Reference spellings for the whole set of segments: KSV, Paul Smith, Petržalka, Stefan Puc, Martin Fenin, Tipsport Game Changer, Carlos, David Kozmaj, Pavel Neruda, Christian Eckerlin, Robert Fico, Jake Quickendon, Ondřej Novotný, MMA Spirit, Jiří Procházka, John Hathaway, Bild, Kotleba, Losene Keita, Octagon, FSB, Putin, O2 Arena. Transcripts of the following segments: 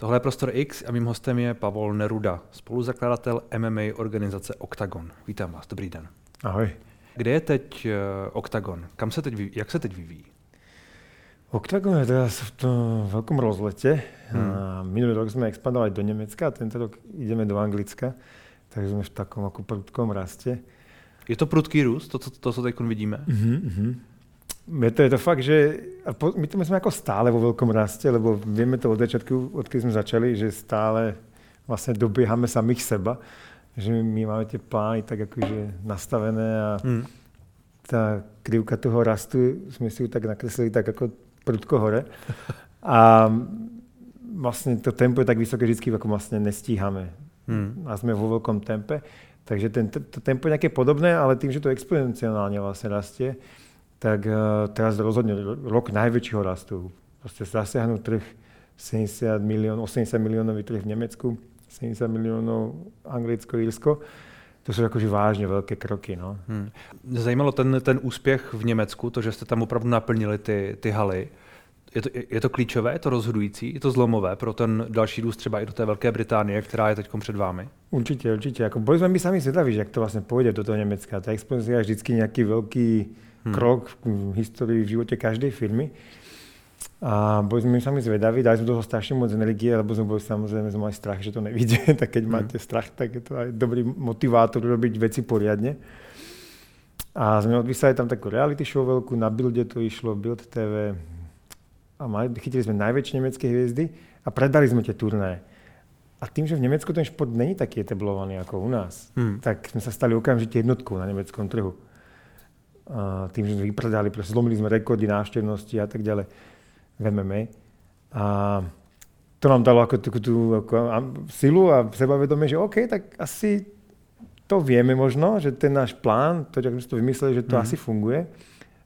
Tohle je Prostor X a mým hostem je Pavel Neruda, spoluzakladatel MMA organizace Octagon. Vítám vás, dobrý den. Ahoj. Kde je teď Octagon? Kam se teď vyvíjí? Jak se teď vyvíjí? Octagon je teraz v tom velkom rozlete. Minulý rok jsme expandovali do Německa a tento rok ideme do Anglicka, takže jsme v takom jako prudkom raste. Je to prudký růst, to co teď vidíme? Je to fakt, že my jsme jako stále vo veľkom raste, lebo vieme to od začiatku, odkedy sme začali, že stále vlastne dobieháme samých seba, že my máme tie plány tak akože nastavené a tá krivka toho rastu sme si ju tak nakreslili tak ako prudko hore a vlastne to tempo je tak vysoké, že vždycky vlastne nestíhame a sme vo veľkom tempe, takže to tempo je nejaké podobné, ale tým, že to exponenciálne vlastne rastie, tak teraz rozhodne rok najväčšieho rastu. Proste zasiahnu trh 80 miliónový trh v Nemecku, 70 miliónov Anglicko, Irsko. To sú akože vážne veľké kroky. No. Zajímalo ten úspěch v Německu, to, že jste tam opravdu naplnili ty haly. Je to klíčové, je to rozhodující, je to zlomové pro ten další růst třeba i do té Velké Británie, která je teď před vámi? Určitě. Jako byli jsme my sami zvědaví, jak to vlastně půjde do toho Německa. Ta exponencia je vždycky nějaký velký krok v historii, v živote každej firmy. A boli sme sami zvedaví, dali sme toho strašne moc energie, lebo sme boli samozrejme, sme mali strach, že to nevyjde. Tak keď máte strach, tak je to aj dobrý motivátor robiť veci poriadne. A sme odpísali tam takú reality show veľkú, na Bilde to išlo, Bild TV. A chytili sme najväčšie nemecké hviezdy a predali sme tie turné. A tým, že v Nemecku ten šport není taký etablovaný ako u nás, tak sme sa stali okamžite jednotkou na nemeckom trhu. A tým, že sme vypredali, zlomili sme rekordy návštevnosti a tak ďalej v MMA. A to nám dalo ako tú silu a sebavedomie, že OK, tak asi to vieme možno, že ten náš plán, to, jak sme to vymysleli, že to asi funguje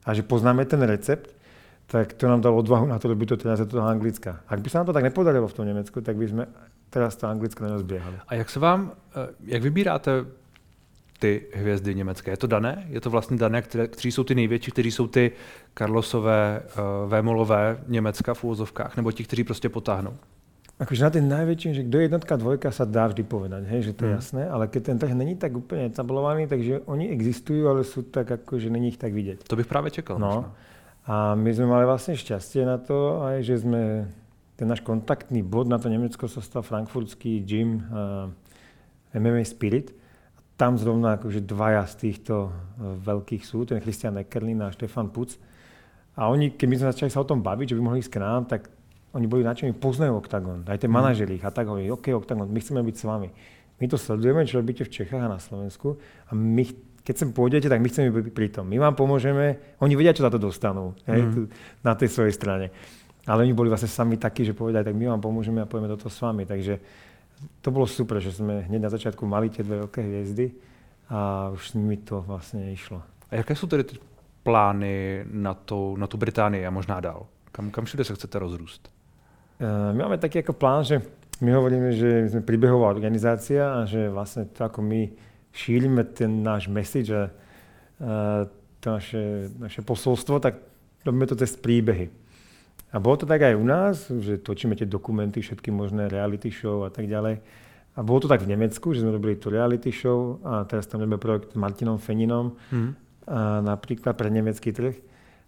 a že poznáme ten recept, tak to nám dalo odvahu na to, robiť to teda za toho Anglicka. Ak by sa nám to tak nepodarilo v tom Nemecku, tak by sme teraz to Anglicko nerozbiehali. A jak vybíráte ty hvězdy německé? Je to dané? Je to vlastně dané, kteří jsou ty největší, kteří jsou ty Carlosové, Vémolové Německa v úvozovkách, nebo ti, kteří prostě potáhnou? Akože na ten najväčší, že kdo je jednotka, dvojka, sa dá vždy povedať, hej, že to je jasné, ale keď ten trh není tak úplne etablovaný, takže oni existujú, ale sú tak akože není ich tak vidieť. To bych práve čekal. No. A my sme mali vlastne šťastie na to, aj že sme ten náš kontaktný bod na to Nemecko sa stal frankfurtský gym MMA Spirit. Tam zrovna akože dvaja z týchto veľkých sú, ten Christian Eckerlin a Stefan Puc. A oni, keď my sme začali sa o tom baviť, že by mohli ísť k nám, tak oni boli nadšení, poznajú Octagon, aj tie manažeri ich a tak hovorí, OK, Octagon, my chceme byť s vami. My to sledujeme, čo robíte v Čechách a na Slovensku a my, keď sem pôjdete, tak my chceme byť pri tom. My vám pomôžeme, oni vedia, čo za to dostanú, na tej svojej strane. Ale oni boli vlastne sami takí, že povedali, tak my vám pomôžeme a pôjdeme do toho s vami. Takže to bolo super, že sme hneď na začiatku mali tie dve veľké hviezdy a už s nimi to vlastne išlo. A jaké sú tedy ty plány na tu Británii a možná dál? Kam všude sa chcete rozrúst? My máme taký ako plán, že my hovoríme, že sme príbehová organizácia a že vlastne to, ako my šírime ten náš message a to naše posolstvo, tak robíme to cez príbehy. A bolo to tak aj u nás, že točíme tie dokumenty, všetky možné reality show a tak ďalej. A bolo to tak v Nemecku, že sme robili tú reality show a teraz tam robíme projekt s Martinom Feninom, napríklad pre nemecký trh.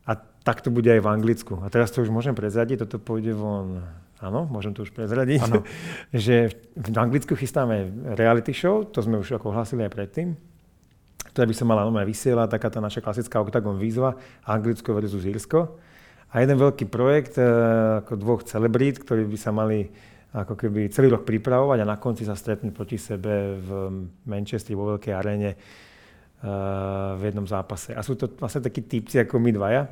A tak to bude aj v Anglicku. A teraz to už môžem prezradiť, toto pôjde von... Áno, môžem to už prezradiť. Že v Anglicku chystáme reality show, to sme už ako ohlasili aj predtým. Teda by sa mala vysielať taká tá naša klasická Octagon výzva Anglicko versus Írsko. A jeden veľký projekt ako dvoch celebrít, ktorí by sa mali ako keby celý rok pripravovať a na konci sa stretnú proti sebe v Manchestri, vo veľkej aréne v jednom zápase. A sú to vlastne takí typci ako my dvaja.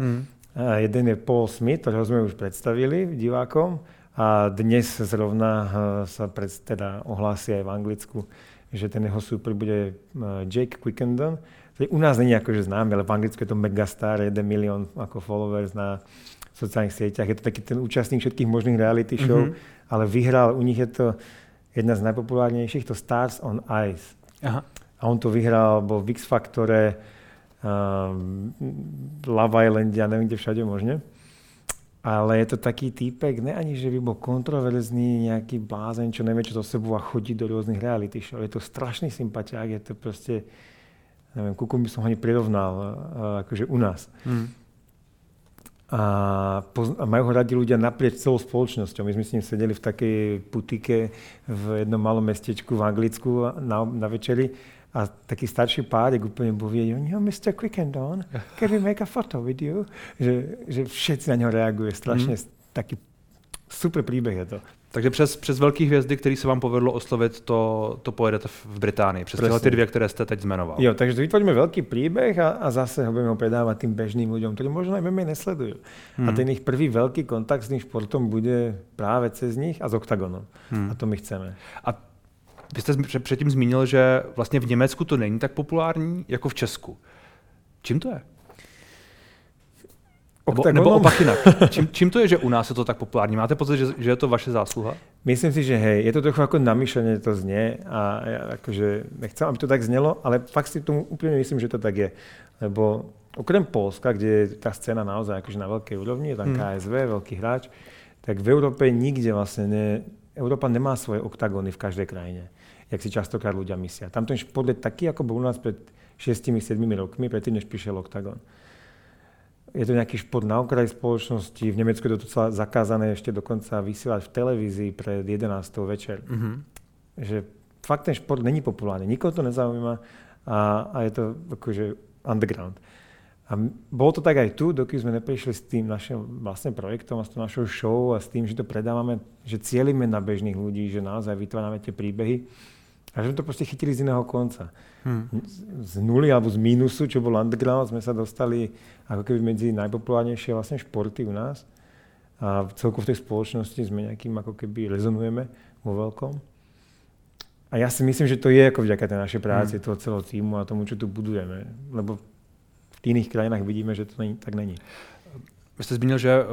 Jeden je Paul Smith, ktorého sme už predstavili divákom a dnes zrovna sa teda ohlási aj v Anglicku, že ten jeho super bude Jake Quickendon. U nás není akože známy, ale v Anglicku je to megastar, 1 milión ako followers na sociálnych sieťach. Je to taký ten účastník všetkých možných reality show, ale vyhral, u nich je to jedna z najpopulárnejších, to Stars on Ice. Aha. A on to vyhral, bol v X-Factore, Love Islande, ja neviem, kde všade možne. Ale je to taký týpek, ne ani, že by byl kontroverzní, nějaký blázen, čo nevie, čo do sebou a chodí do různých reality show. Je to strašný sympatiák, je to prostě, nevím, kuku by som ho ani prirovnal, akože u nás. Mm. A majú ho radi ľudia naprieč celou spoločnosťou. My sme s ním sedeli v takej putike v jednom malom mestečku v Anglicku na večeri a taký starší párek úplně bol viedel, "You Mr. Quicken Dawn, can we make a photo with you?" Že všetci na něho reaguje, strašně taký super príbeh je to. Takže přes velký hvězdy, který se vám povedlo oslovit, to pojedete v Británii. Přes tyhle ty dvě, které jste teď zmenoval. Jo, takže vytvoříme velký příběh a zase ho budeme predávat tým bežným lidem, kteří možná mě nesledují. A ten jejich první velký kontakt s tím športem bude právě cez nich a s Octagonem. A to my chceme. A vy jste předtím zmínil, že vlastně v Německu to není tak populární jako v Česku. Čím to je? Nebo opak jinak. Čím to je, že u nás je to tak populární? Máte pocit, že je to vaše zásluha? Myslím si, že hej, je to trochu jako namyšleně to zně a jakože nechcem, aby to tak znělo, ale fakt si tomu úplně myslím, že to tak je. Lebo okrem Polska, kde je ta scéna naozaj jakože na velké úrovni, je tam KSV, velký hráč, tak v Evropě nikde vlastně Evropa nemá svoje oktagony v každé krajině, jak si častokrát ľudia myslí. Tam ten šport je taký, jako byl u nás před 6-7 rokmi, předtím, než přišel oktagon. Je to nějaký šport na okraji spoločnosti, v Německu je to docela zakázané ještě dokonce vysílat v televizi před 11. večer. Mm-hmm. Že fakt ten šport není populární, nikoho to nezaujíma a je to jakože underground. A bylo to tak aj tu, dokud jsme neprišli s tím naším vlastním projektom a s tou našou show a s tím, že to predáváme, že cílíme na běžných lidí, že naozaj vytváráme tie príbehy. A že jsme to prostě chytili z jiného konca. Z nuly alebo z mínusu, čo bol underground, jsme se dostali ako keby medzi najpopulárnejšie vlastne športy u nás. A celku v tej spoločnosti sme nejakým ako keby rezonujeme vo veľkom. A ja si myslím, že to je ako vďaka tej našej práci, toho celého týmu a tomu, čo tu budujeme. Lebo v jiných krajinách vidíme, že to tak není. Vy jste zmínil, že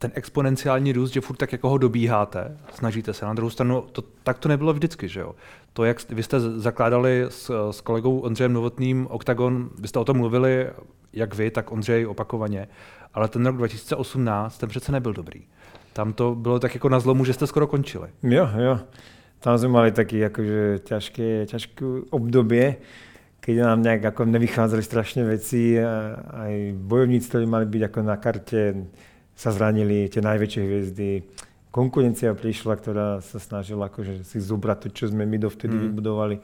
ten exponenciální růst, že furt tak jako ho dobíháte, snažíte se. Na druhou stranu, tak to nebylo vždycky, že jo? To, jak vy jste zakládali s kolegou Ondřejem Novotným Octagon, vy jste o tom mluvili, jak vy, tak Ondřej opakovaně, ale ten rok 2018, ten přece nebyl dobrý. Tam to bylo tak jako na zlomu, že jste skoro končili. Jo. Tam jsme mali taky jakože těžké období, keď nám nějak jako nevycházeli strašně věci a i bojovníci, kteří mali být jako na kartě, sa zranili, tie najväčšie hviezdy. Konkurencia prišla, ktorá sa snažila akože si zobrať to, čo sme my dovtedy vybudovali.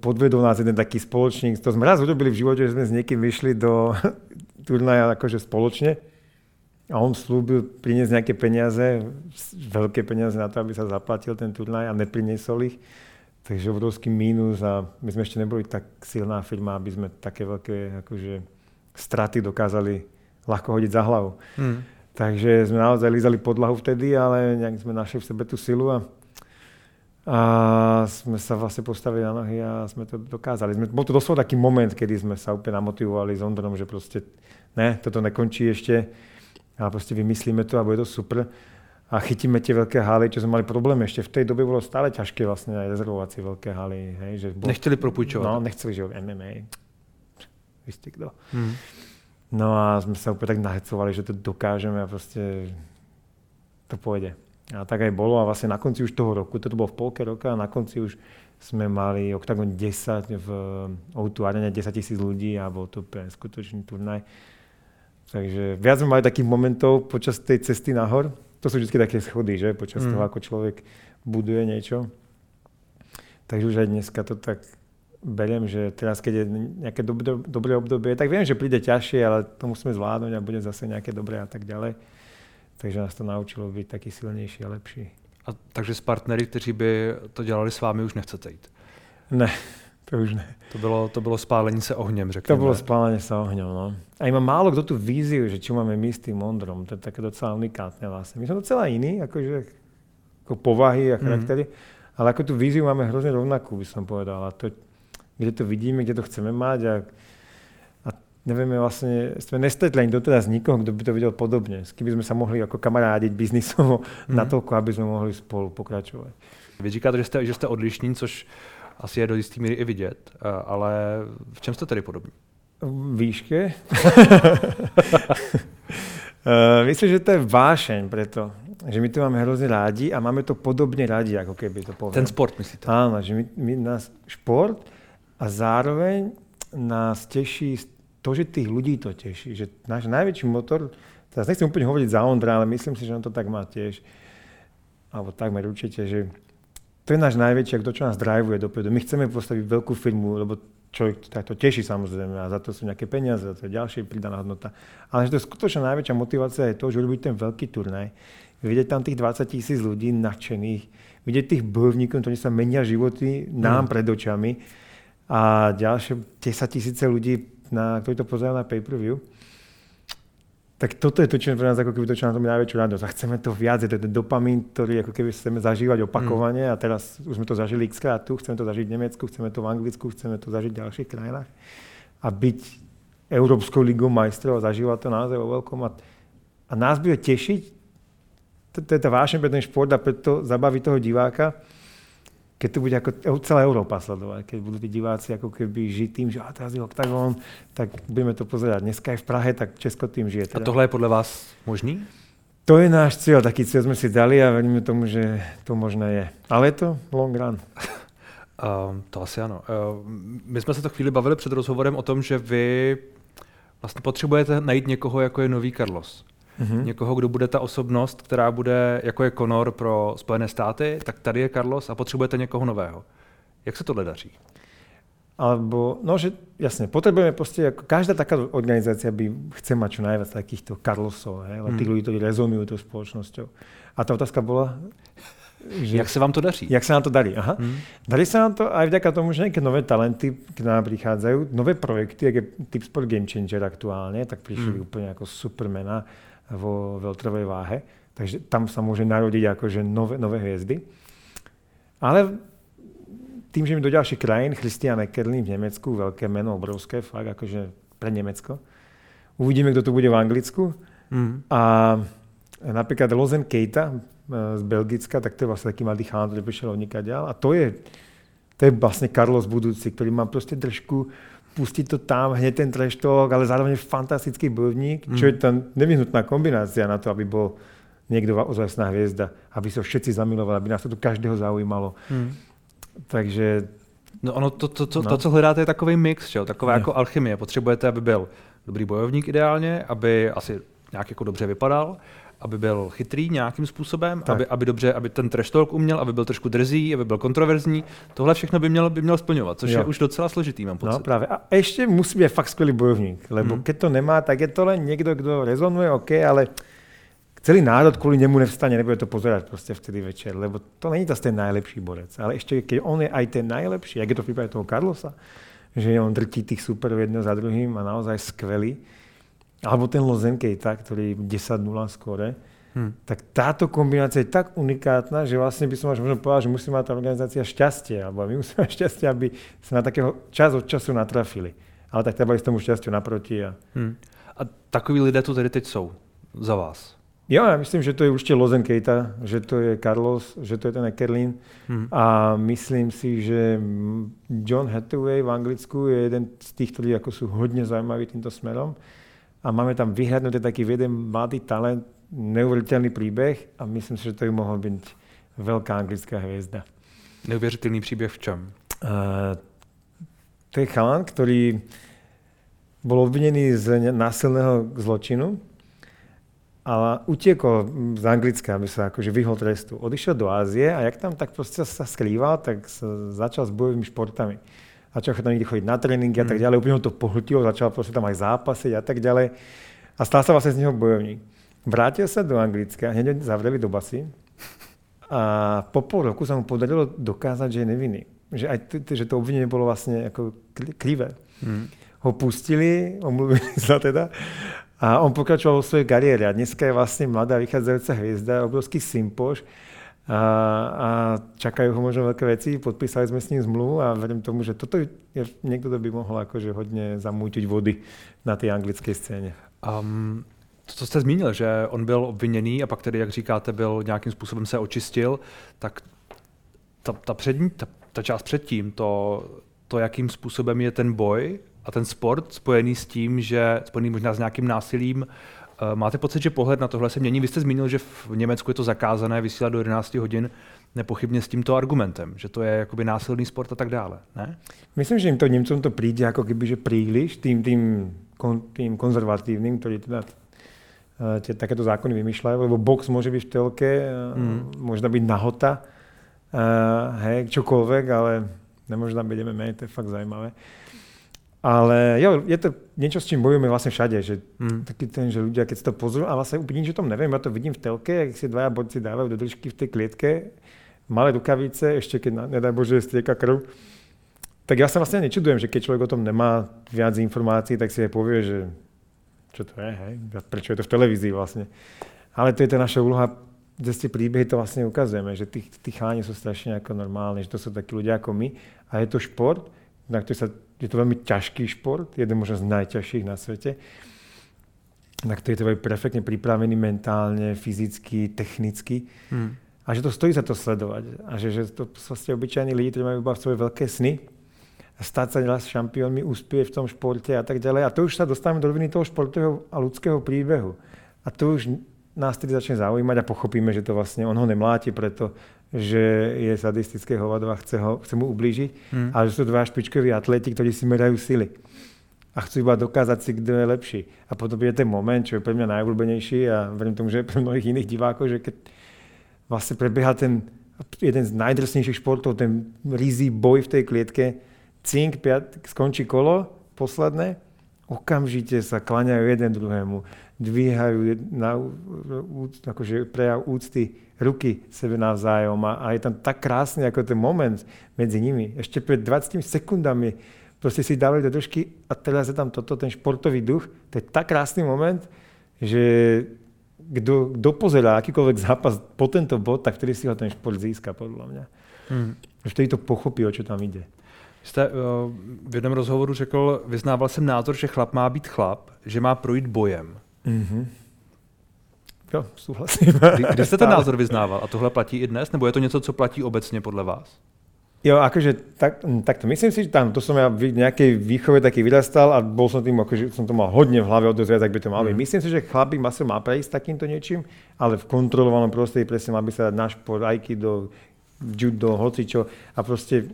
Podvedol nás jeden taký spoločník, to sme raz urobili v živote, že sme s niekým vyšli do turnaja akože spoločne a on slúbil priniesť nejaké peniaze, veľké peniaze na to, aby sa zaplatil ten turnaj a nepriniesol ich. Takže obrovský mínus a my sme ešte neboli tak silná firma, aby sme také veľké akože straty dokázali ľahko hodiť za hlavu. Takže sme naozaj lízali podlahu vtedy, ale nejak sme našli v sebe tú silu a sme sa vlastne postavili na nohy a sme to dokázali. Bol to doslova taký moment, kedy sme sa úplne namotivovali s Ondrom, že proste ne, toto nekončí ešte a proste vymyslíme to a bude to super. A chytíme tie veľké haly, čo sme mali problém ešte. V tej dobe bolo stále ťažké vlastne aj rezervovacie veľké haly. Hej, že bol... Nechceli propújčovať. No, nechceli, že MMA. Vy ste kdo? No a jsme se úplně tak nahecovali, že to dokážeme a prostě to pojede. A tak aj bolo a vlastně na konci už toho roku, to bylo v půlce roka, a na konci už jsme mali Octagon 10 v O2 Arene, 10 000 lidí a byl to úplně skutečný turnaj. Takže viac jsme mali takých momentů počas tej cesty nahor. To jsou vždycky také schody, že? Počas toho, ako člověk buduje něco. Takže už aj dneska to tak beriem, že teraz, keď je nejaké dobré obdobie, tak viem, že príde ťažšie, ale to musíme zvládnuť a bude zase nejaké dobré a tak ďalej. Takže nás to naučilo byť taký silnejší a lepší. A takže s partnery, kteří by to dělali s vámi, už nechcete jít? Ne, to už ne. To bylo spálení se ohněm, řekněme. To bylo spálení se ohněm, no. A ima málo kdo tu víziu, že čo máme my s tým Ondrom, to je také docela unikátne vlastne. My sme docela iní, akože ako povahy a charaktery, ale ako tu víziu máme hrozně rovnakú, by som povedal. Kde to vidíme, kde to chceme mať a nevieme vlastne, sme nestretli doteraz nikoho, kdo by to videl podobne. S kým by sme sa mohli ako kamarádiť biznisovo natoľko, aby sme mohli spolu pokračovať. Vy říkáte, že jste odlišní, což asi je do jistý míry i vidět, ale v čem jste tedy podobní? V výške. Myslím, že to je vášeň preto, že my to máme hrozně rádi a máme to podobně rádi, jako keby to povedal. Ten sport, myslíte? Áno, že my nás šport a zároveň nás teší to, že tých ľudí to teší, že náš najväčší motor, teraz nechcem úplne hovoriť za Ondra, ale myslím si, že on to tak má tiež, alebo takmer určite, že to je náš najväčší, ak to, čo nás drivuje dopredu. My chceme postaviť veľkú firmu, lebo človek to teší samozrejme a za to sú nejaké peniaze, za to je ďalšia pridaná hodnota. Ale že to je skutočná najväčšia motivácia je to, že urobiť ten veľký turnaj, vidieť tam tých 20 000 ľudí nadšených, vidieť tých bojovníkov, ktorí sa menia životy nám pred očami a ďalšie 10 000 ľudí, ktorí to pozerajú na pay-per-view, tak toto je to, čo je pre nás ako keby to, čo nám to má najväčšiu radosť. A chceme to viac, je to ten dopamín, ktorý ako keby chceme zažívať opakovane a teraz už sme to zažili x-krát tu, chceme to zažiť v Nemecku, chceme to v Anglicku, chceme to zažiť v ďalších krajinách a byť Európskou ligou majstrov a zažívať to naozaj vo veľkom a nás bude tešiť, to je tá vášeň pre ten šport a preto zabaví toho diváka, keď to bude ako celá Európa sledovať, keď budú tí diváci ako keby žiť tým, že teraz je Octagon, tak budeme to pozerať. Dneska je v Prahe, tak Česko tým žije. Teda. A tohle je podľa vás možný? To je náš cieľ, taký cieľ sme si dali a veríme tomu, že to možné je. Ale je to long run. To asi ano. My jsme se to chvíli bavili před rozhovorem o tom, že vy vlastně potřebujete najít někoho, jako je nový Carlos. Někoho, kdo bude ta osobnost, která bude, jako je Conor pro Spojené státy, tak tady je Carlos a potřebujete někoho nového. Jak se tohle daří? Albo, no, že jasne, potrebujeme proste, ako každá taká organizácia by chce mať čo najviac takýchto Carlosov, ale tých ľudí, ktorí rezonujú tou spoločnosťou. A tá otázka bola, že... Jak se vám to daří? Jak se nám to darí, aha. Darí sa nám to aj vďaka tomu, že nejaké nové talenty k nám prichádzajú, nové projekty, jak je Tipsport Game Changer aktuálne, tak prišli úplne ako supermena vo welterovej váhe, takže tam sa môže narodiť akože nové hviezdy. Ale tým, že mi do ďalších krajín, Christian Eckerlin v Nemecku, veľké meno, obrovské, fakt akože pre Nemecko. Uvidíme, kto tu bude v Anglicku. A napríklad Losene Keita z Belgicka, tak to je vlastne taký mladý chalán, ktorý prišiel odniká ďal. A to je vlastne Carlos budúci, ktorý má proste držku, pustit to tam, hned ten trash talk, ale zároveň fantastický bojovník, čo je tam nevyhnutná kombinácia na to, aby bol niekto ozajstná hviezda, aby sa všetci zamilovali, aby nás to každého zaujímalo. Takže... No ono, to, co hledáte, je takový mix, čo? Taková jako alchymie. Potřebujete, aby byl dobrý bojovník ideálně, aby asi nějak jako dobře vypadal, aby byl chytrý nějakým způsobem, aby ten trash talk uměl, aby byl trošku drzý, aby byl kontroverzní. Tohle všechno by měl splňovat, což je už docela složitý, mám pocit. No právě. A ještě musí být fakt skvělý bojovník, lebo keď to nemá, tak je to len někdo, kdo rezonuje, OK, ale celý národ kvůli němu nevstane, nebude to pozerať prostě v celý večer, lebo to není ten nejlepší borec, ale ještě keď on je aj ten nejlepší, jak je to v případě toho Carlosa, že on drtí tých superov jedno za druhým a naozaj skvělý. Alebo ten Losene Keita, ktorý 10-0 skore, tak táto kombinácia je tak unikátna, že vlastne by som až možno povedal, že musí mať tá organizácia šťastie, alebo my musíme mať šťastie, aby sa na takého čas od času natrafili. Ale tak treba ísť tomu šťastiu naproti. A takoví lidé tu tedy teď sú za vás? Jo, ja myslím, že to je určite Losene Keita, že to je Carlos, že to je ten Eckerlin. A myslím si, že John Hathaway v Anglicku je jeden z tých, ktorí ako sú hodne zaujímaví týmto smerom. A máme tam vyhradnutý taký jeden mladý talent, neuvěřitelný příběh a myslím si, že to by mohla být velká anglická hvězda. Neuvěřitelný příběh v čem? To je chalan, který byl obviněný z násilného zločinu a utekl z Anglicka, aby se akože vyhnul trestu. Odišel do Ázie a jak tam tak prostě se skrýval, tak se začal s bojovými športami. Začal tam někdy chodit na tréninky a tak dále, úplně ho to pohltilo, začal prostě tam aj zápasit a tak dále. A stál se vlastně z něho bojovník. Vrátil se do Anglicka, hned zavřeli do basy a po půl roku se mu podarilo dokázat, že je nevinný. Že, že to obvinění bylo vlastně jako krivé. Ho pustili, omluvili se teda a on pokračoval vo své kariéře. A dneska je vlastně mladá vychádzajúca hvězda, obrovský sympoš. A čakajú ho možno veľké veci, podpísali sme s ním zmluvu a verím tomu, že toto je, niekto by mohol akože hodne zamútiť vody na tej anglické scéně. To jste zmínil, že on byl obviněný a pak tedy, jak říkáte, byl nějakým způsobem se očistil, tak ta část předtím, to jakým způsobem je ten boj a ten sport spojený s tím, že spojený možná s nějakým násilím Máte pocit, že pohled na tohle se mění? Vy jste zmínil, že v Německu je to zakázané vysílat do 11 hodin, nepochybně s tímto argumentem, že to je jakoby násilný sport a tak dále, ne? Myslím, že to Němcům to přijde jako kdyby príliš tým konzervatívnym, ktorí teda takéto zákony vymýšľajú, lebo box môže byť v telke, možná byť nahota, hej, čokoľvek, ale nemôžná byť MMA, to je fakt zajímavé. Ale jo, je to niečo, s čím bojujeme vlastne všade, že taký ten, že ľudia, keď si to pozrú, a vlastne úplne nič o tom neviem, ja to vidím v telke, jak si dvaja borci dávajú do držky v tej klietke, malé rukavice, ešte keď nedaj Bože strieka krv. Tak ja sa vlastne nečudujem, že keď človek o tom nemá viac informácií, tak si aj povie, že čo to je, hej? Prečo je to v televízii vlastne. Ale to je tá naša úloha, že z tie príbehy to vlastne ukazujeme, že tí cháni sú strašne ako normálni, že to sú takí ľudia ako my. A je to šport, na ktorý sa, je to veľmi ťažký šport, jeden možno z najťažších na svete, na ktorý to je perfektne pripravený mentálne, fyzicky, technicky. A že to stojí za to sledovať. A že to vlastne obyčajní lidi, ktorí majú iba svoje veľké sny, stát sa raz šampiónmi, uspieje v tom športe a tak ďalej. A to už sa dostávame do roviny toho športového a ľudského príbehu. A to už nás tedy začne zaujímať a pochopíme, že to vlastne on ho nemláti preto, že je sadistické hovado a chce mu ublížiť, ale že sú dva špičkoví atleti, ktorí si merajú sily. A chcú iba dokázať si, kto je lepší. A potom je ten moment, čo je pre mňa najobľúbenejší a verím tomu, že je pre mnohých iných divákov, že keď vlastne prebieha ten jeden z najdrsnejších športov, ten rizí boj v tej klietke, cink, skončí kolo, posledné, okamžite sa klaňajú jeden druhému, dvíhajú na akože prejav úcty ruky sebe navzájom a je tam tak krásny ako ten moment medzi nimi. Ešte pred 20 sekundami proste si dávali do držky a teraz je tam toto, ten športový duch. To je tak krásny moment, že kto pozerá akýkoľvek zápas po tento bod, tak vtedy si ho ten šport získa, podľa mňa. Vtedy to pochopí, o čo tam ide. Jste v jednom rozhovoru řekl, vyznával jsem názor, že chlap má být chlap, že má projít bojem. Jo, souhlasím. Kdy jste ten názor vyznával? A tohle platí i dnes? Nebo je to něco, co platí obecně podle vás? Jo, akože tak to myslím si, že tam to som ja v nejakej výchove taký vyrastal a bol som tým, akože som to mal hodne v hlave odozriať, tak by to mal byť. Myslím si, že chlapík asi má prejsť takýmto niečím, ale v kontrolovanom prostredí presne mal by sa dať na šport, aikido, judo, hocičo a proste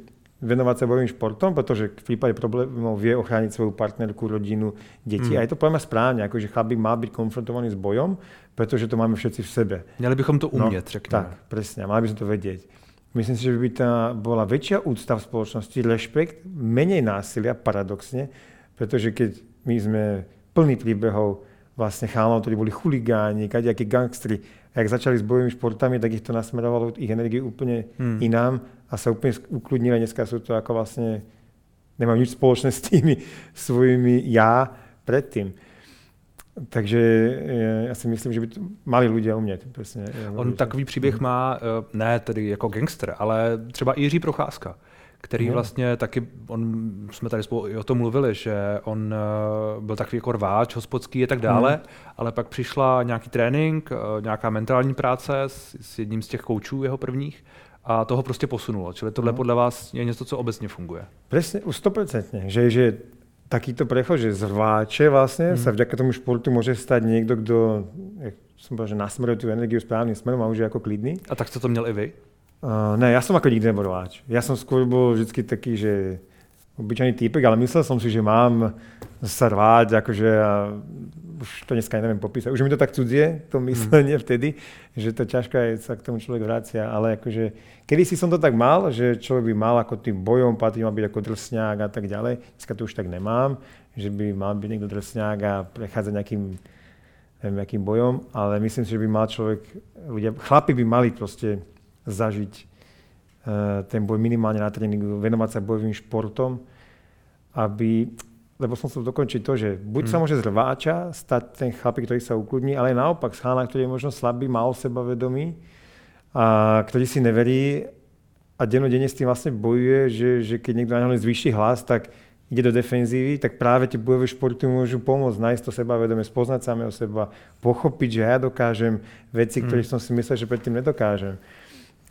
venovať sa bojovým športom, pretože v prípade problémov vie ochrániť svoju partnerku, rodinu, deti. A je to poviem správne, akože chlapík má byť konfrontovaný s bojom, pretože to máme všetci v sebe. Měli bychom to umět, řekneme. Tak, presne, mali by sme to vedieť. Myslím si, že by tá bola väčšia úcta v spoločnosti, rešpekt, menej násilia, paradoxne, pretože keď my sme plní príbehov vlastne chálov, ktorí boli chuligáni, kadejakí gangstri, a jak začali s bojovými športami, tak ich to nasmerovalo ich energii úplne inám a sa úplne ukludnili. Dneska sú to ako vlastne, nemám nič spoločné s tými svojimi ja predtým. Takže ja si myslím, že by to mali ľudia umět. Presne. On takový příběh má, ne tedy jako gangster, ale třeba Jiří Procházka, který vlastně taky, jsme tady spolu o tom mluvili, že on byl takový jako rváč, hospodský a tak dále, ale pak přišla nějaký trénink, nějaká mentální práce s jedním z těch koučů jeho prvních a toho prostě posunulo. Čili tohle podle vás je něco, co obecně funguje. Presne, 100%. Že takýto prechod, že z rváče vlastne sa vďaka tomu športu môže stať niekto, kto nasmeruje tú energiu správnym smerom a už je ako klidný. A tak ste to měl i vy? Ne, ja som ako nikdy nebol rváč. Ja som skôr bol vždycky taký, že obyčajný týpek, ale myslel som si, že mám sa rváť, akože a už to dneska neviem popísať. Už mi to tak cudzie, to myslenie vtedy, že to ťažko je sa k tomu človek vracia, ale akože kedysi som to tak mal, že človek by mal ako tým bojom patriť, mal byť ako drsňák a tak ďalej. Dneska to už tak nemám, že by mal byť niekto drsňák a prechádzať nejakým bojom, ale myslím si, že by mal človek, chlapi by mali proste zažiť ten boj minimálne na tréningu, venovať sa bojovým športom, lebo som chcel dokončiť to, že buď sa môže z rváča stať ten chlapík, ktorý sa ukludní, ale naopak z chána, ktorý je možno slabý, málo sebavedomý a ktorý si neverí a dennodenne s tým vlastne bojuje, že keď niekto na ňa zvýši hlas, tak ide do defenzívy, tak práve tie bojové športy môžu pomôcť nájsť to sebavedomie, spoznať samého seba, pochopiť, že ja dokážem veci, ktoré som si myslel, že predtým nedokážem.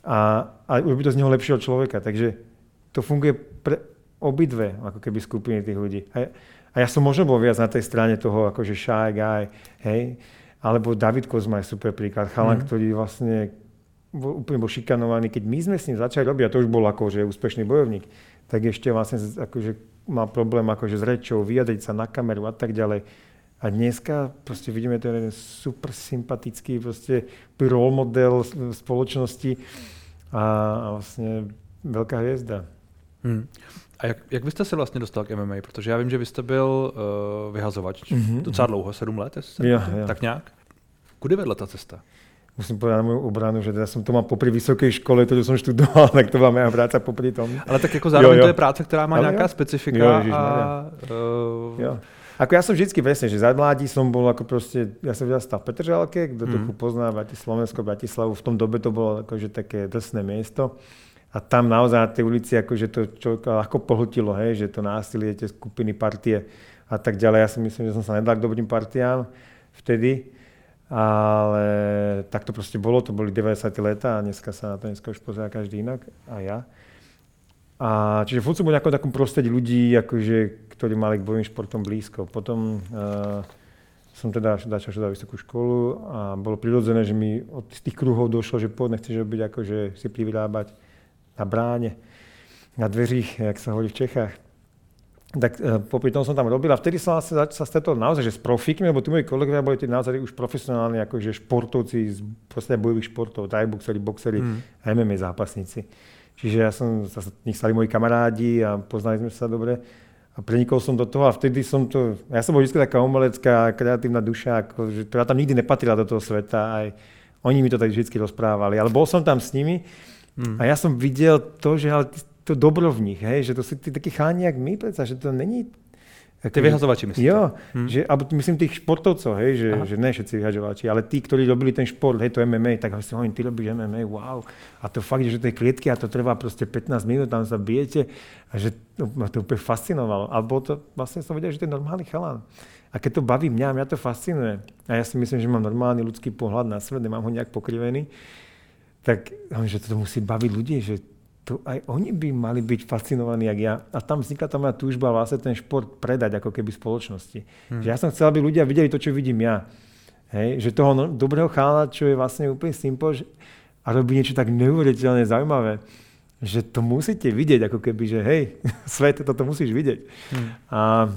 A urobí to z neho lepšieho človeka. Takže to funguje pre obidve ako keby skupiny tých ľudí. A ja som možno bol viac na tej strane toho akože shy guy, hej, Alebo David Kozmaj je super príklad. Chalan, ktorý vlastne bol šikanovaný. Keď my sme s ním začali robiť, a to už bol akože úspešný bojovník, tak ešte vlastne akože mal problém akože s rečou, vyjadriť sa na kameru a tak ďalej. A dneska prostě vidíme, to je jeden super sympatický prostě role model společnosti a vlastně velká hvězda. A jak byste se vlastně dostal k MMA? Protože já vím, že vy jste byl vyhazovač docela dlouho, 7 let, tak nějak. Kudy vedla ta cesta? Musím povedať na moju obranu, že teda som to mal popri vysokej škole, to, čo som študoval, tak to bola moja práca popri tom. Ale tak ako zároveň to je práca, ktorá má nejaká specifika. Ako ja som vždycky presne, že za mládí som bol ako proste, ja som vyrastal v Petržalke, kto trochu pozná Slovensko, Bratislavu, v tom dobe to bolo akože také drsné miesto. A tam naozaj na tej ulici akože to človeka ľahko pohltilo, hej, že to násilie, tie skupiny, partie a tak ďalej. Ja si myslím, že som sa nedal k dobrým partiám vtedy. Ale tak to prostě bolo, to boli 90. leta a dneska sa na to už pozerá každý inak, a ja. A čiže furt som bol nejakom takom prostredí ľudí, akože, ktorí mali k bojovým športom blízko. Potom som teda začal študovať vysokú školu a bolo prirodzené, že mi od tých kruhov došlo, že nechceš robiť akože si privyrábať na bráne, na dveřích, jak sa hovorí v Čechách. Tak popri tom som tam robil a vtedy sa stretol naozaj že s profíkmi, lebo tí moji kolegovia boli tí naozaj už profesionálni akože športovci z proste bojových športov, thai-boxeri, boxeri, MMA zápasníci. Čiže ja som sa nich stali moji kamarádi a poznali sme sa dobre a prenikol som do toho a vtedy som to, ja som bol vždy taká umelecká, kreatívna duša, akože, ktorá tam nikdy nepatrila do toho sveta, aj oni mi to tak vždy rozprávali, ale bol som tam s nimi a ja som videl to, že ale to dobro v nich, hej, že to sú tí takí cháni jak my, predsa, že to není... Ty vyhazovači myslíte? Jo, že, myslím tých športovcov, hej, že ne všetci vyhazovači, ale tí, ktorí robili ten šport, hej, to MMA, tak si hovorím, ty robíš MMA, wow, a to fakt, že to je klietky a to trvá proste 15 minút, tam sa bijete a že to úplne fascinovalo. A bolo to, vlastne som vedel, že to je normálny chalán. A keď to baví mňa to fascinuje. A ja si myslím, že mám normálny ľudský pohľad na svet, nemám ho nejak pokrivený, tak že to musí baviť ľudí, že to aj oni by mali byť fascinovaní jak ja. A tam vznikla tá moja túžba vlastne ten šport predať ako keby spoločnosti. Že ja som chcel, aby ľudia videli to, čo vidím ja. Hej? Že toho dobrého chála, čo je vlastne úplne simpož a robí niečo tak neuveriteľne zaujímavé, že to musíte vidieť ako keby, že hej, svet, toto musíš vidieť. A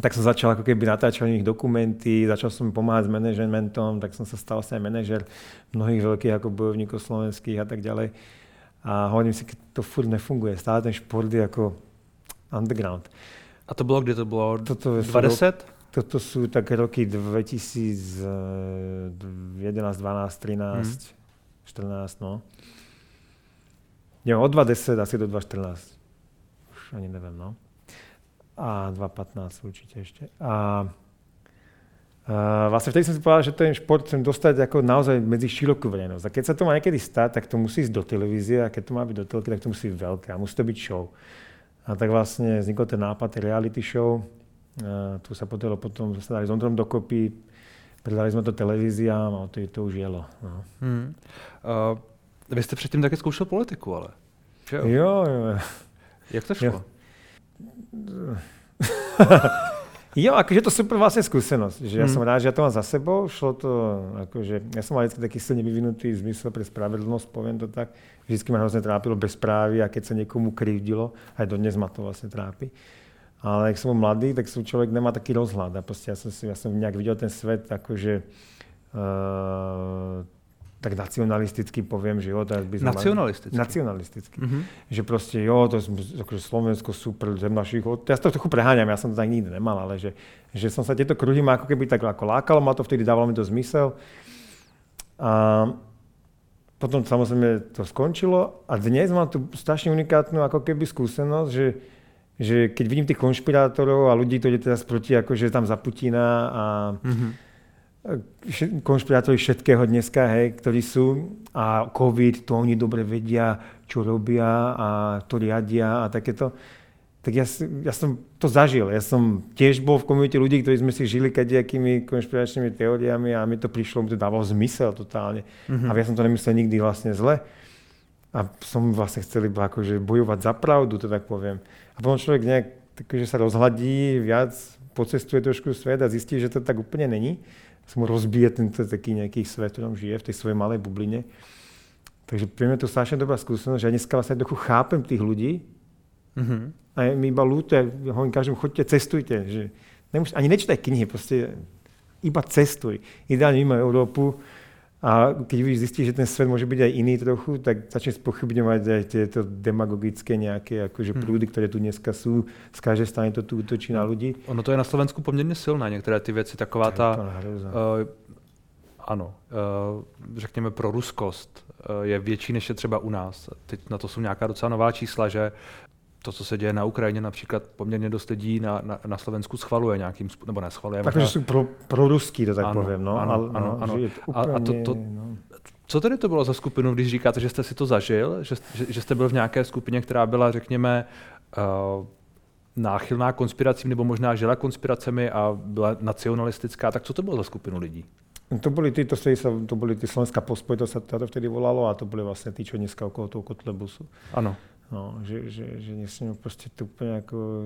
tak som začal ako keby natáčať ich dokumenty, začal som pomáhať s manažmentom, tak som sa stal aj manažer mnohých veľkých ako bojovníkov slovenských a tak ďalej. A hovorím si, keď to furt nefunguje, stále ten šport je jako underground. A to bylo, kde to bylo? Toto 20? Toto sú tak roky 2011, 12, 13, 14, no. Jo, od 2010 asi do 2014. Už ani neviem, no. A 2015 určite ešte. A vlastne vtedy som si povedal, že ten šport chcem dostať ako naozaj medzi širokú verejnosť. A keď sa to má niekedy stať, tak to musí ísť do televízie a keď to má byť do telky, tak to musí byť veľké a musí to byť show. A tak vlastne vznikol ten nápad reality show. Tu sa potom sa dali s Ondrom dokopy, predali sme to televíziám a to už jelo. No. Vy ste předtím také skúšal politiku, ale? Jo. Jak to šlo? Jo, akože to super vlastne skúsenosť, že ja som rád, že ja to mám za sebou, šlo to akože, ja som mal vždy taký silne vyvinutý zmysel pre spravedlnosť, poviem to tak, vždycky ma hrozne trápilo bezprávy a keď sa niekomu krivdilo, aj dodnes ma to vlastne trápi, ale keď som mladý, tak som človek nemá taký rozhľad a proste ja som nejak videl ten svet akože tak nacionalisticky poviem, že jo, teraz by sme... Nacionalisticky. Že proste, jo, to je akože Slovensko super, zem našich... Ja to trochu preháňam, ja som to tak nikdy nemal, ale že som sa tieto kruhy ma ako keby tak ako lákalo, ma to vtedy dávalo mi to zmysel. A potom samozrejme to skončilo a dnes mám tu strašne unikátnu ako keby skúsenosť, že keď vidím tých konšpirátorov a ľudí, ktorí teraz proti, akože tam za Putina a... konšpirátori všetkého dneska, hej, ktorí sú a COVID, to oni dobre vedia, čo robia a to riadia a takéto. Tak ja som to zažil. Ja som tiež bol v komunite ľudí, ktorí sme si žili kadejakými konšpiračnými teóriami a mi to prišlo, mi to dávalo zmysel totálne. A ja som to nemyslel nikdy vlastne zle. A som vlastne chcel iba akože bojovať za pravdu, to tak poviem. A potom človek nejak takže sa rozhladí viac, pocestuje trošku svet a zistí, že to tak úplne není. se mu rozbije tento taký nějaký svět, který tam žije v té své malé bublině. Takže pro mě to strašně dobrá zkušenost, že já dneska vlastně trochu chápem těch lidí. Mm-hmm. A je mi iba ľúto, hovorím každému, choďte, cestujte. Že nemusíte, ani nečítaj knihy, prostě iba cestuj. Ideálně mimo Európu. A když už zjistíš, že ten svět může být aj jiný trochu, tak začneš spochybňovat tyto demagogické nějaké jakože průdy, které tu dneska jsou. Z každé strany to tu útočí na lidi. Ono to je na Slovensku poměrně silné, některé ty věci, taková ta... Ano, řekněme pro ruskost je větší, než je třeba u nás. Teď na to jsou nějaká docela nová čísla, že to, co se děje na Ukrajině, například poměrně dost lidí na Slovensku schvaluje nějakým způsobem, nebo neschvaluje. Takže jsou proruský, to tak ano, povím. No, ano. Úplně, co tedy to bylo za skupinu, když říkáte, že jste si to zažil, že jste byl v nějaké skupině, která byla, řekněme, náchylná konspiracím, nebo možná žila konspiracemi a byla nacionalistická, tak co to bylo za skupinu lidí? To byly ty Slovenská pospolitost, to vtedy volalo, a to byly vlastně ty, čo dneska okolo toho Kotlebusu. Ano. No, že nesmím prostě to úplně jako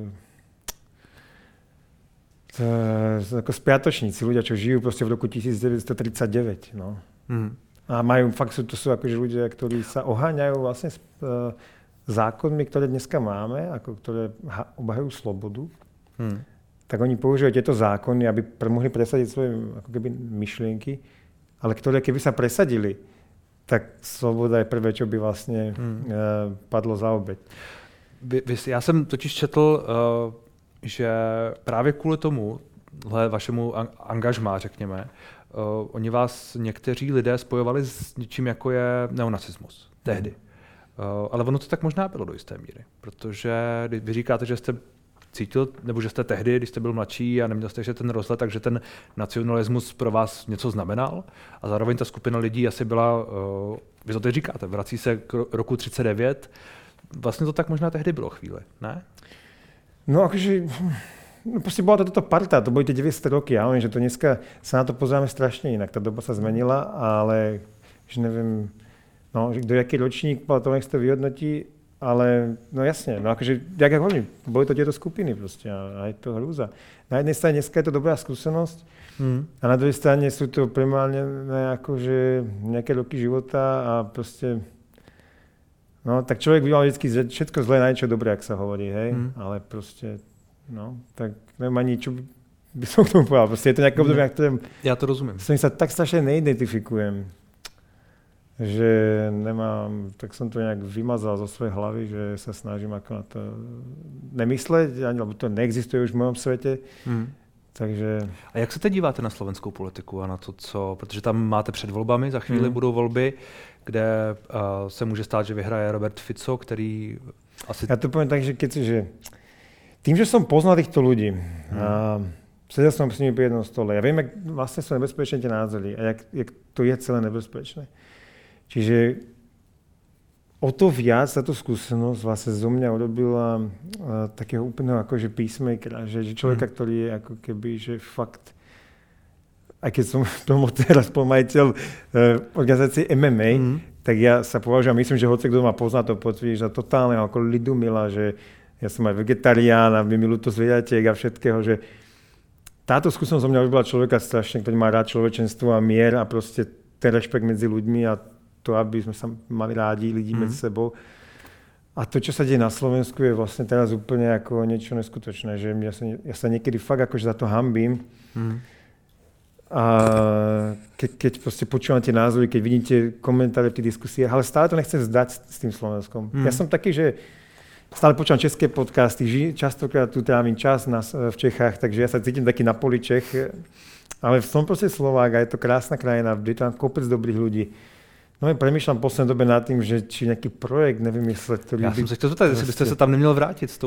zpátočníci, ľudia, čo žijú prostě v roku 1939, no. Mm. A majú fakt, to sú akože ľudia, ktorí sa oháňajú vlastne s zákonmi, ktoré dneska máme, ako ktoré obhajujú slobodu. Mm. Tak oni používajú tieto zákony, aby mohli presadiť svoje ako keby myšlienky, ale ktoré keby sa presadili, tak svoboda je prvé, čo by vlastně padlo za oběť. Já jsem totiž četl, že právě kvůli tomu vašemu angažmá, řekněme, oni vás někteří lidé spojovali s něčím, jako je neonacismus tehdy. Ale ono to tak možná bylo do jisté míry, protože vy říkáte, že jste cítil, nebo že jste tehdy, když jste byl mladší a neměl jste ještě ten rozhled, takže ten nacionalismus pro vás něco znamenal a zároveň ta skupina lidí asi byla, vy to teď říkáte, vrací se k roku 1939, vlastně to tak možná tehdy bylo chvíli, ne? No akože, prostě byla to tato parta, to byly ty 90. roky, já vím, že to dneska se na to poznáme strašně jinak, ta doba se zmenila, ale že nevím, no, do jaký ročník, ale to nechci to vyhodnotí. Ale no jasně, no akože, jak hovorím, boli to tieto skupiny prostě a je to hrůza. Na jednej straně dneska je to dobrá zkušenost a na druhé straně jsou to primárně jakože nějaké roky života a prostě, no tak člověk býval vždycky všetko zlé na niečo dobré, jak se hovorí, hej, ale prostě, no tak nevím ani, čo by som k tomu povedal, prostě je to nějaké období, na kterém já to rozumím. Jsem se tak strašně neidentifikujem, že nemám, tak jsem to nějak vymazal ze své hlavy, že se snažím jako na to nemyslet, ani, lebo to neexistuje už v mém světě. Takže... A jak se teď díváte na slovenskou politiku a na to, co, protože tam máte před volbami, za chvíli budou volby, kde se může stát, že vyhraje Robert Fico, který asi... Já to povím tak, že keci, že tím, že jsem poznal těchto lidí, seděl jsem s nimi po jednom stole, já vím, jak vlastně jsou nebezpečné ty názory a jak to je celé nebezpečné. Čiže o to viac táto skúsenosť vlastne zo mňa urobila takého úplného akože peacemakera, že človeka, ktorý je ako keby, že fakt, aj keď som promotér a spolumajiteľ organizácie MMA, tak ja sa považujem, myslím, že hoci kto ma pozná, to potvrdí, že totálneho ako lidumila, že ja som aj vegetarián a milujem to zvieratek a všetkého, že táto skúsenosť zo mňa urobila človeka strašne, ktorý má rád človečenstvo a mier a proste ten rešpekt medzi ľuďmi a to, aby jsme se mali rádi lidi mezi sebou. A to, co se děje na Slovensku, je vlastně teraz úplně jako něco neskutečné, že já se někdy fakt jakože za to hanbím. A keď prostě počúvam tie názory, keď vidíte komentáře v těch diskusiách, ale stále to nechcem vzdať s tím Slovenskom. Já jsem taky, že stále počúvam české podcasty, častokrát tu trávím čas v Čechách, takže já se cítím taky na poli Čech. Ale jsem prostě Slovák a je to krásná krajina, je tam kopec dobrých lidí. No, přemýšlím v poslední době nad tím, že či nějaký projekt nevymyslet, který já by... Já jsem se chtěl zeptat, jestli byste se tam neměl vrátit s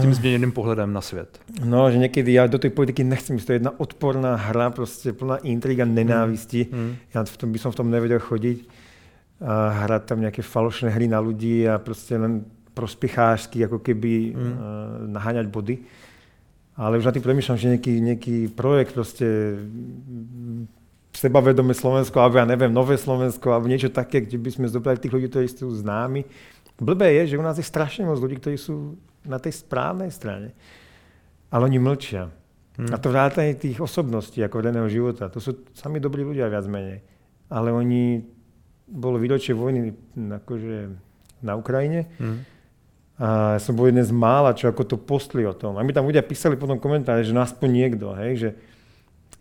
tím změněným pohledem na svět. No, že někdy já do té politiky nechci, myslím, to je jedna odporná hra, prostě plná intriga, nenávisti. Já bych v tom nevěděl chodit a hrát tam nějaké falošné hry na lidi a prostě jen prospěchářský, jako keby naháňat body. Ale už na tím přemýšlím, že nějaký projekt prostě sebavedomé Slovensko, alebo ja neviem, nové Slovensko, alebo niečo také, kde by sme zobrali tých ľudí, ktorí sú známi. Blbé je, že u nás je strašne moc ľudí, ktorí sú na tej správnej strane, ale oni mlčia. A to vrátane tých osobností ako daného života. To sú sami dobrí ľudia viac menej. Ale oni, bolo výročie vojny akože na Ukrajine a som bol jeden z mála, čo ako to postli o tom. A my tam ľudia písali potom komentáre, že aspoň niekto, hej, že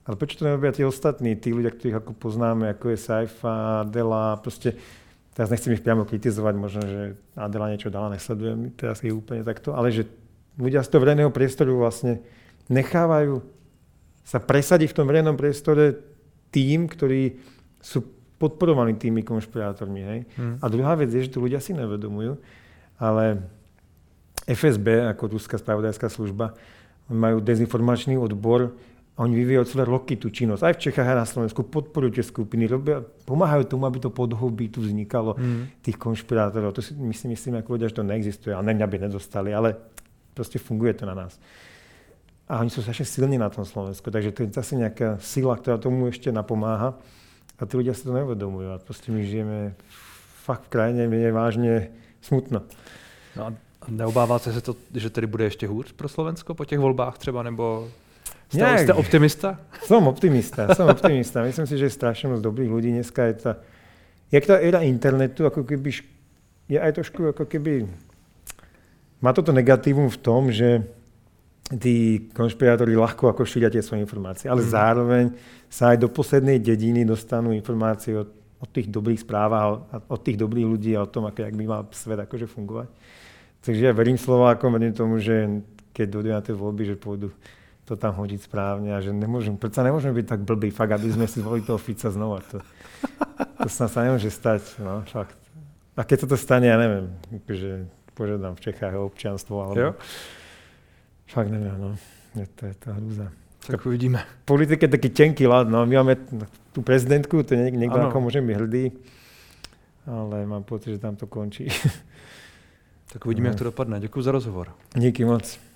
ale prečo to nerobia tí ostatní, tí ľudia, ktorých ako poznáme, ako je Saifa, Adela, proste teraz nechcem ich priamo kritizovať, možno, že Adela niečo dala, nesledujem teraz ich úplne takto, ale že ľudia z toho verejného priestoru vlastne nechávajú sa presadiť v tom verejnom priestore tým, ktorí sú podporovaní tými konšpirátormi. Hej? A druhá vec je, že to ľudia si nevedomujú, ale FSB, ako ruská spravodajská služba, majú dezinformačný odbor a oni vyvíjajú celé roky tú činnosť. Aj v Čechách a na Slovensku podporujú tie skupiny, robia, pomáhajú tomu, aby to podhobí tu vznikalo tých konšpirátorov. To si myslím, ako ľudia, že to neexistuje, ale mňa by nedostali, ale proste funguje to na nás. A oni sú strašne silní na tom Slovensku, takže to je zase nejaká sila, ktorá tomu ešte napomáha. A tí ľudia sa to neuvedomujú. A proste my žijeme fakt v krajine, je vážne smutno. No a neobával se to, že tedy bude ještě hůř pro Slovensko po těch volbách třeba, nebo jste optimista? Som optimista. Myslím si, že je strašne moc dobrých ľudí. Dneska je ta, jak ta éra internetu, ako keby je aj trošku, ako keby má toto negatívum v tom, že tí konšpirátori ľahko ako šíria tie svoje informácie, ale zároveň sa aj do poslednej dediny dostanú informácie o tých dobrých správach, o tých dobrých ľudí a o tom, ako by mal svet akože fungovať. Takže ja verím Slovákom, verím tomu, že keď dojde na tie voľby, že pôjdu to tam hodiť správne a že nemôžeme byť tak blbí, fakt, aby sme si zvolili toho Fica znova. To sa nemôže stať, no fakt. A keď sa to stane, ja neviem, že požiadam v Čechách o občianstvo, alebo... Jo? Fakt nevím, no. Je to hrůza. Tak uvidíme. Politik je taky tenký lad, no. My máme tu prezidentku, to je někdo, jako můžeme být hrdý, ale mám pocit, že tam to končí. Tak uvidíme, jak to dopadne. Děkuji za rozhovor. Díky moc.